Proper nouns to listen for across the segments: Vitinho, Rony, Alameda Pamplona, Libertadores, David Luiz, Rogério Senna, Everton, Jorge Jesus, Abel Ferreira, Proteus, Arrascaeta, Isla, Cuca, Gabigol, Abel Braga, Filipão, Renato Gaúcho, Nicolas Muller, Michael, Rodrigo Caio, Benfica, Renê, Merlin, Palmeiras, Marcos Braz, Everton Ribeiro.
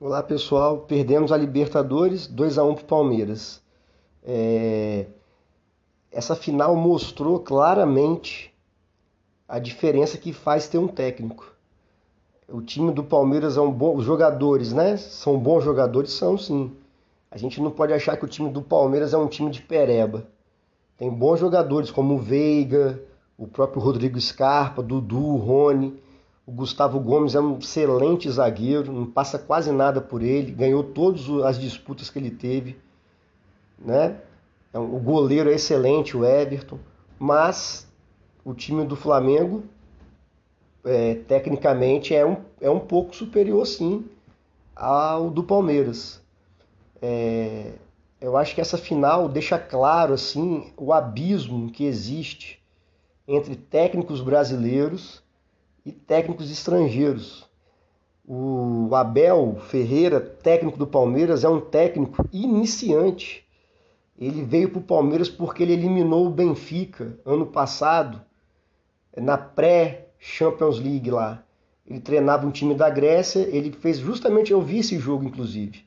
Olá pessoal, perdemos a Libertadores 2-1 para o Palmeiras. Essa final mostrou claramente a diferença que faz ter um técnico. O time do Palmeiras é um bom, os jogadores, né? São bons jogadores, são sim. A gente não pode achar que o time do Palmeiras é um time de pereba. Tem bons jogadores como o Veiga, o próprio Rodrigo Scarpa, Dudu, Rony. O Gustavo Gomes é um excelente zagueiro, não passa quase nada por ele, ganhou todas as disputas que ele teve, né? O goleiro é excelente, o Everton, mas o time do Flamengo, tecnicamente, é um pouco superior, sim, ao do Palmeiras. Eu acho que essa final deixa claro assim, o abismo que existe entre técnicos brasileiros e técnicos estrangeiros. O Abel Ferreira, técnico do Palmeiras, é um técnico iniciante. Ele veio para o Palmeiras porque ele eliminou o Benfica ano passado, na pré-Champions League lá. Ele treinava um time da Grécia, ele fez justamente, eu vi esse jogo inclusive.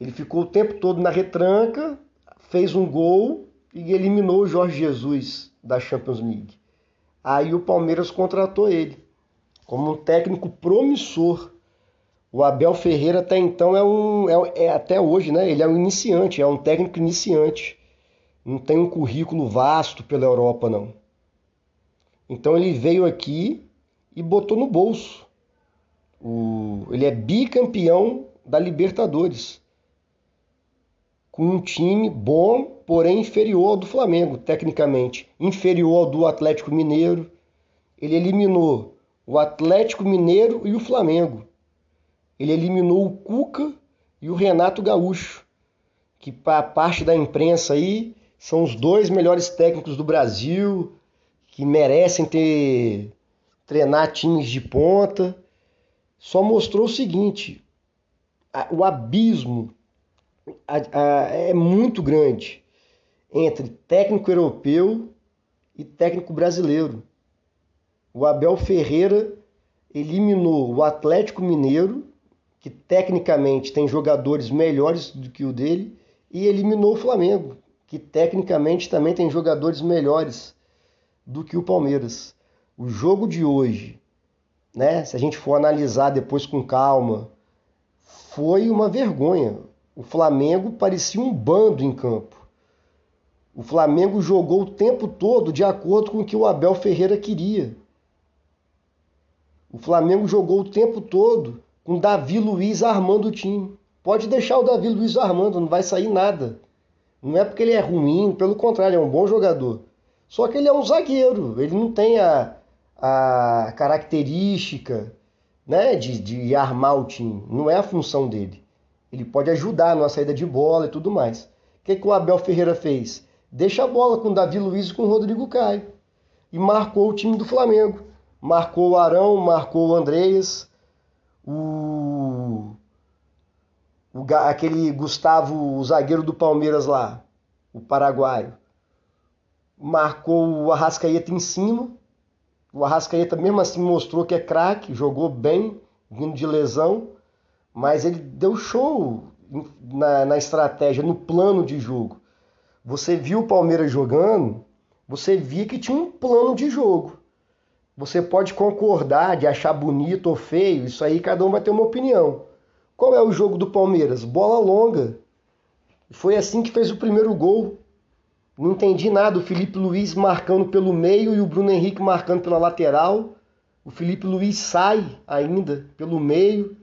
Ele ficou o tempo todo na retranca, fez um gol e eliminou o Jorge Jesus da Champions League. Aí o Palmeiras contratou ele como um técnico promissor. O Abel Ferreira até então até hoje, né? Ele é um iniciante, é um técnico iniciante. Não tem um currículo vasto pela Europa, não. Então ele veio aqui e botou no bolso. Ele é bicampeão da Libertadores, com um time bom, porém inferior ao do Flamengo, tecnicamente. Inferior ao do Atlético Mineiro. Ele eliminou o Atlético Mineiro e o Flamengo. Ele eliminou o Cuca e o Renato Gaúcho, que para a parte da imprensa aí, são os dois melhores técnicos do Brasil, que merecem treinar times de ponta. Só mostrou o seguinte, o abismo é muito grande entre técnico europeu e técnico brasileiro. O Abel Ferreira eliminou o Atlético Mineiro, que tecnicamente tem jogadores melhores do que o dele, e eliminou o Flamengo, que tecnicamente também tem jogadores melhores do que o Palmeiras. O jogo de hoje, né, se a gente for analisar depois com calma, foi uma vergonha. O Flamengo parecia um bando em campo. O Flamengo jogou o tempo todo de acordo com o que o Abel Ferreira queria. O Flamengo jogou o tempo todo com o David Luiz armando o time. Pode deixar o David Luiz armando, não vai sair nada. Não é porque ele é ruim, pelo contrário, é um bom jogador. Só que ele é um zagueiro, ele não tem a característica, né, de armar o time. Não é a função dele. Ele pode ajudar na saída de bola e tudo mais. O que o Abel Ferreira fez? Deixa a bola com o David Luiz e com o Rodrigo Caio. E marcou o time do Flamengo. Marcou o Arão, marcou o Andreas. Aquele Gustavo, o zagueiro do Palmeiras lá, o paraguaio. Marcou o Arrascaeta em cima. O Arrascaeta mesmo assim mostrou que é craque, jogou bem, vindo de lesão. Mas ele deu show na estratégia, no plano de jogo. Você viu o Palmeiras jogando, você via que tinha um plano de jogo. Você pode concordar de achar bonito ou feio, isso aí cada um vai ter uma opinião. Qual é o jogo do Palmeiras? Bola longa. Foi assim que fez o primeiro gol. Não entendi nada, o Filipe Luís marcando pelo meio e o Bruno Henrique marcando pela lateral. O Filipe Luís sai ainda pelo meio,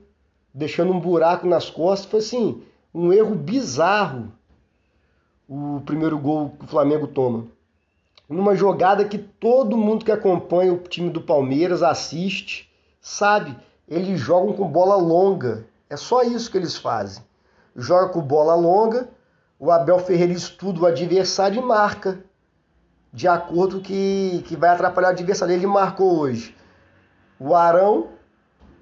deixando um buraco nas costas. Foi assim, um erro bizarro o primeiro gol que o Flamengo toma. Numa jogada que todo mundo que acompanha o time do Palmeiras assiste, sabe, eles jogam com bola longa. É só isso que eles fazem. Joga com bola longa, o Abel Ferreira estuda o adversário e marca de acordo que vai atrapalhar o adversário. Ele marcou hoje o Arão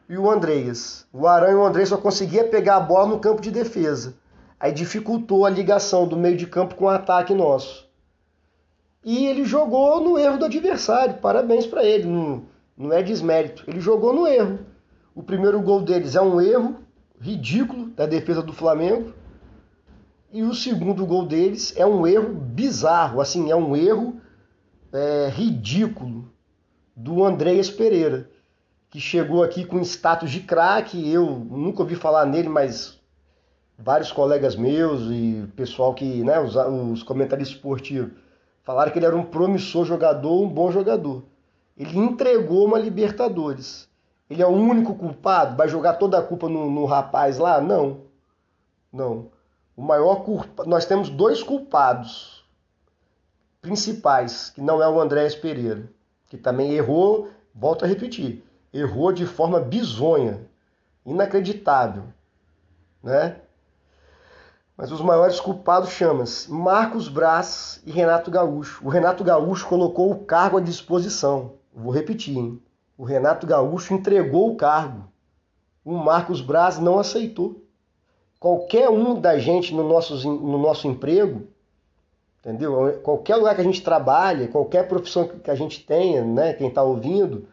e o Andreas. O Arão e o Andreas só conseguia pegar a bola no campo de defesa. Aí dificultou a ligação do meio de campo com o ataque nosso. E ele jogou no erro do adversário. Parabéns para ele. Não é desmérito. Ele jogou no erro. O primeiro gol deles é um erro ridículo da defesa do Flamengo. E o segundo gol deles é um erro bizarro, assim, é um erro ridículo do Andreas Pereira, que chegou aqui com status de craque. Eu nunca ouvi falar nele, mas vários colegas meus e pessoal que, né, os comentaristas esportivos, falaram que ele era um promissor jogador, um bom jogador. Ele entregou uma Libertadores. Ele é o único culpado? Vai jogar toda a culpa no rapaz lá? Não, não. O maior culpa... Nós temos dois culpados principais, que não é o Andreas Pereira, que também errou, volto a repetir, errou de forma bizonha, inacreditável, né? Mas os maiores culpados chamam-se Marcos Braz e Renato Gaúcho. O Renato Gaúcho colocou o cargo à disposição. Vou repetir, hein? O Renato Gaúcho entregou o cargo. O Marcos Braz não aceitou. Qualquer um da gente no nosso emprego, entendeu? Qualquer lugar que a gente trabalha, qualquer profissão que a gente tenha, né? Quem está ouvindo,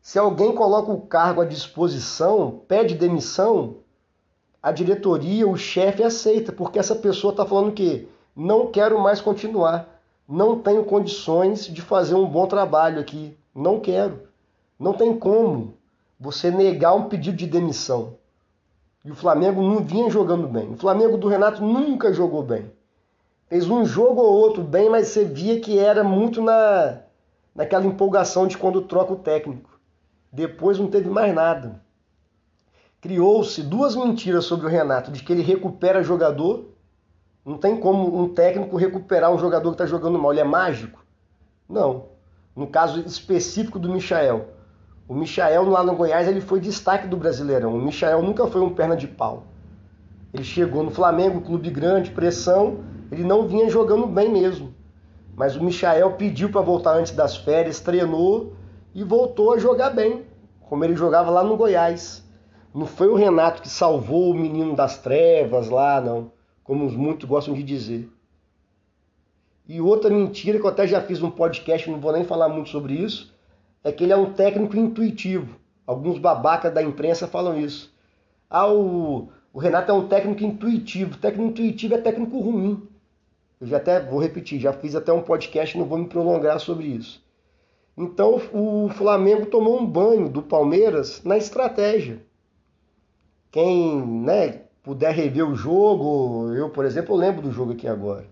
se alguém coloca o cargo à disposição, pede demissão, a diretoria, o chefe aceita, porque essa pessoa está falando que não quero mais continuar, não tenho condições de fazer um bom trabalho aqui, não quero. Não tem como você negar um pedido de demissão. E o Flamengo não vinha jogando bem. O Flamengo do Renato nunca jogou bem. Fez um jogo ou outro bem, mas você via que era muito naquela empolgação de quando troca o técnico. Depois não teve mais nada. Criou-se duas mentiras sobre o Renato, de que ele recupera jogador. Não tem como um técnico recuperar um jogador que está jogando mal. Ele é mágico? Não. No caso específico do Michael. O Michael, lá no Goiás, ele foi destaque do Brasileirão. O Michael nunca foi um perna de pau. Ele chegou no Flamengo, clube grande, pressão. Ele não vinha jogando bem mesmo. Mas o Michael pediu para voltar antes das férias, treinou e voltou a jogar bem, como ele jogava lá no Goiás. Não foi o Renato que salvou o menino das trevas lá, não, como muitos gostam de dizer. E outra mentira, que eu até já fiz um podcast, não vou nem falar muito sobre isso, é que ele é um técnico intuitivo. Alguns babacas da imprensa falam isso. Ah, o Renato é um técnico intuitivo. Técnico intuitivo é técnico ruim. Eu já até vou repetir, já fiz até um podcast, não vou me prolongar sobre isso. Então o Flamengo tomou um banho do Palmeiras na estratégia. Quem, né, puder rever o jogo, eu, por exemplo, lembro do jogo aqui agora.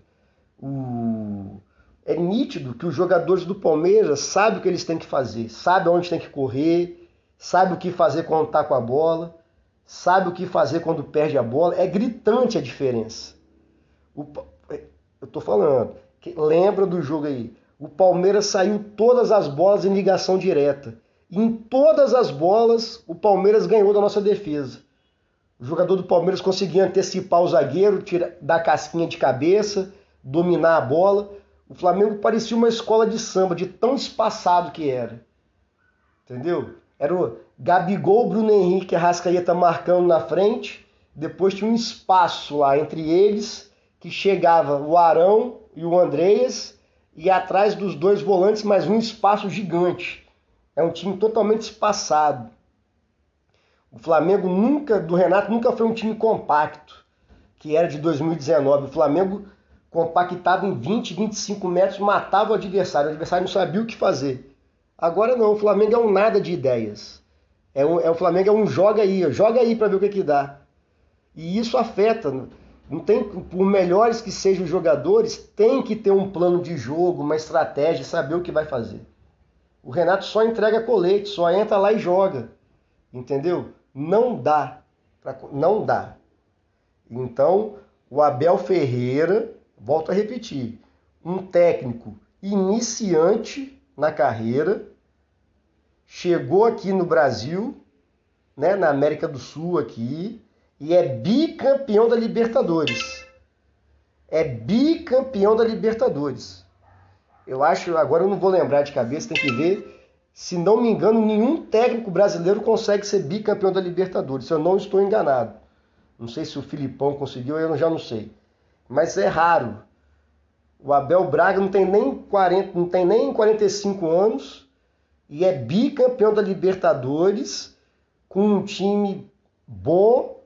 É nítido que os jogadores do Palmeiras sabem o que eles têm que fazer, sabem onde tem que correr, sabem o que fazer quando está com a bola, sabem o que fazer quando perde a bola. É gritante a diferença. Eu tô falando, lembra do jogo aí? O Palmeiras saiu todas as bolas em ligação direta. E em todas as bolas, o Palmeiras ganhou da nossa defesa. O jogador do Palmeiras conseguia antecipar o zagueiro, dar casquinha de cabeça, dominar a bola. O Flamengo parecia uma escola de samba, de tão espaçado que era. Entendeu? Era o Gabigol, Bruno Henrique, Arrascaeta marcando na frente. Depois tinha um espaço lá entre eles, que chegava o Arão e o Andreas. E atrás dos dois volantes, mais um espaço gigante. É um time totalmente espaçado. O Flamengo do Renato nunca foi um time compacto, que era de 2019. O Flamengo compactava em 20, 25 metros, matava o adversário não sabia o que fazer. Agora não, o Flamengo é um nada de ideias. O Flamengo é um joga aí para ver o que dá. E isso afeta, não tem, por melhores que sejam os jogadores, tem que ter um plano de jogo, uma estratégia, saber o que vai fazer. O Renato só entrega colete, só entra lá e joga, entendeu? Não dá. Então, o Abel Ferreira, volto a repetir, um técnico iniciante na carreira, chegou aqui no Brasil, né, na América do Sul aqui, e é bicampeão da Libertadores. Eu acho, agora eu não vou lembrar de cabeça, tem que ver. Se não me engano, nenhum técnico brasileiro consegue ser bicampeão da Libertadores, se eu não estou enganado. Não sei se o Filipão conseguiu, eu já não sei. Mas é raro. O Abel Braga não tem nem 45 anos e é bicampeão da Libertadores com um time bom,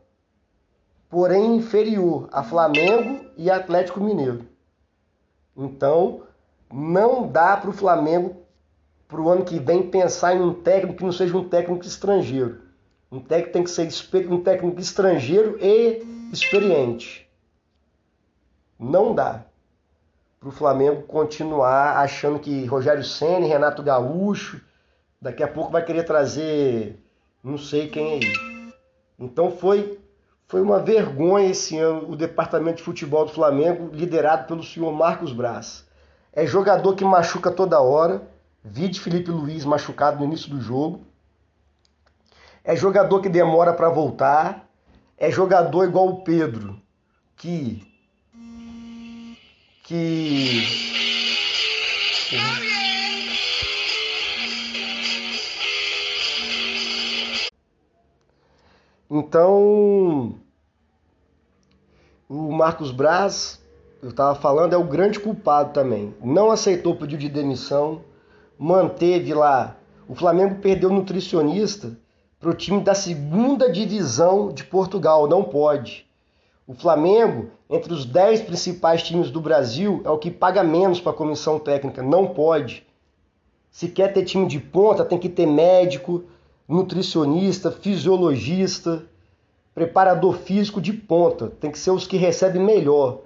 porém inferior a Flamengo e Atlético Mineiro. Então, não dá para o Flamengo, para o ano que vem, pensar em um técnico que não seja um técnico estrangeiro. Um técnico tem que ser um técnico estrangeiro e experiente. Não dá para o Flamengo continuar achando que Rogério Senna, Renato Gaúcho, daqui a pouco vai querer trazer não sei quem aí. Então foi uma vergonha esse ano o departamento de futebol do Flamengo, liderado pelo senhor Marcos Braz. É jogador que machuca toda hora, vide Filipe Luís machucado no início do jogo. É jogador que demora para voltar. É jogador igual o Pedro, que então o Marcos Braz, eu estava falando, é o grande culpado também. Não aceitou o pedido de demissão, manteve lá. O Flamengo perdeu o nutricionista para o time da segunda divisão de Portugal, não pode. O Flamengo, entre os 10 principais times do Brasil, é o que paga menos para a comissão técnica, não pode. Se quer ter time de ponta, tem que ter médico, nutricionista, fisiologista, preparador físico de ponta. Tem que ser os que recebem melhor,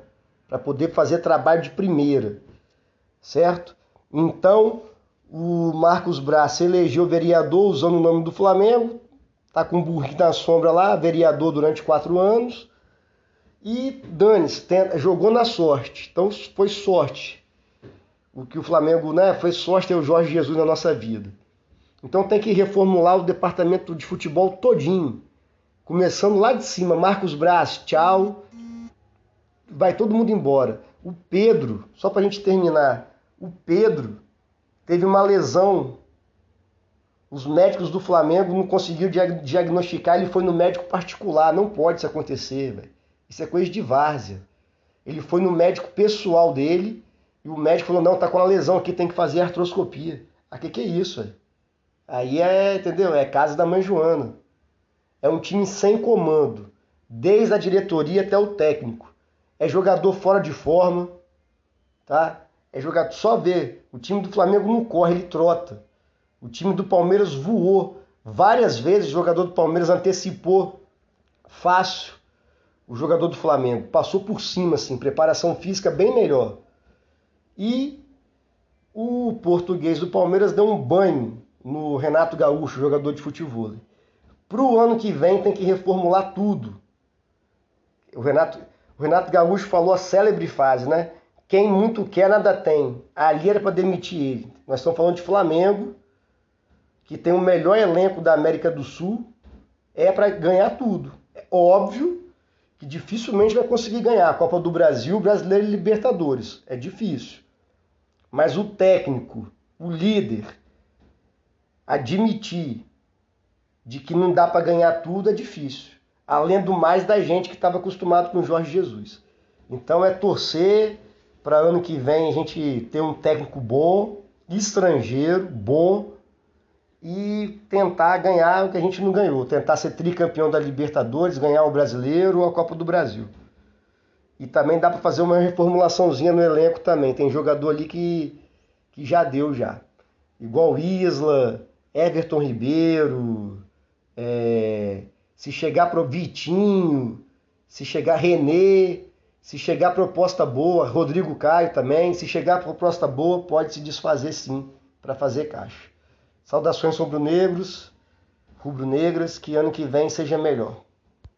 para poder fazer trabalho de primeira, certo? Então, o Marcos Braz se elegeu vereador usando o nome do Flamengo, tá com um burrinho na sombra lá, vereador durante 4 anos, e dane-se, jogou na sorte. Então, foi sorte. O que o Flamengo, né, foi sorte ter o Jorge Jesus na nossa vida. Então, tem que reformular o departamento de futebol todinho, começando lá de cima. Marcos Braz, tchau. Vai todo mundo embora. O Pedro, só pra gente terminar, o Pedro teve uma lesão. Os médicos do Flamengo não conseguiram diagnosticar, ele foi no médico particular. Não pode isso acontecer, velho. Isso é coisa de várzea. Ele foi no médico pessoal dele e o médico falou, não, tá com uma lesão aqui, tem que fazer artroscopia. Ah, que é isso, velho? Aí é, entendeu? É casa da mãe Joana. É um time sem comando, desde a diretoria até o técnico. É jogador fora de forma, tá? É jogador, só ver. O time do Flamengo não corre, ele trota. O time do Palmeiras voou. Várias vezes o jogador do Palmeiras antecipou fácil o jogador do Flamengo. Passou por cima, assim, preparação física bem melhor. E o português do Palmeiras deu um banho no Renato Gaúcho, jogador de futebol. Pro ano que vem tem que reformular tudo. O Renato Gaúcho falou a célebre frase, né? Quem muito quer, nada tem. Ali era para demitir ele. Nós estamos falando de Flamengo, que tem o melhor elenco da América do Sul, é para ganhar tudo. É óbvio que dificilmente vai conseguir ganhar a Copa do Brasil, Brasileiro e Libertadores. É difícil. Mas o técnico, o líder, admitir de que não dá para ganhar tudo é difícil. Além do mais da gente que estava acostumado com o Jorge Jesus. Então é torcer para ano que vem a gente ter um técnico bom, estrangeiro, bom, e tentar ganhar o que a gente não ganhou. Tentar ser tricampeão da Libertadores, ganhar o Brasileiro ou a Copa do Brasil. E também dá para fazer uma reformulaçãozinha no elenco também. Tem jogador ali que já deu já. Igual Isla, Everton Ribeiro, se chegar pro Vitinho, se chegar Renê, se chegar proposta boa, Rodrigo Caio também, se chegar proposta boa, pode se desfazer sim, para fazer caixa. Saudações rubro-negras, que ano que vem seja melhor.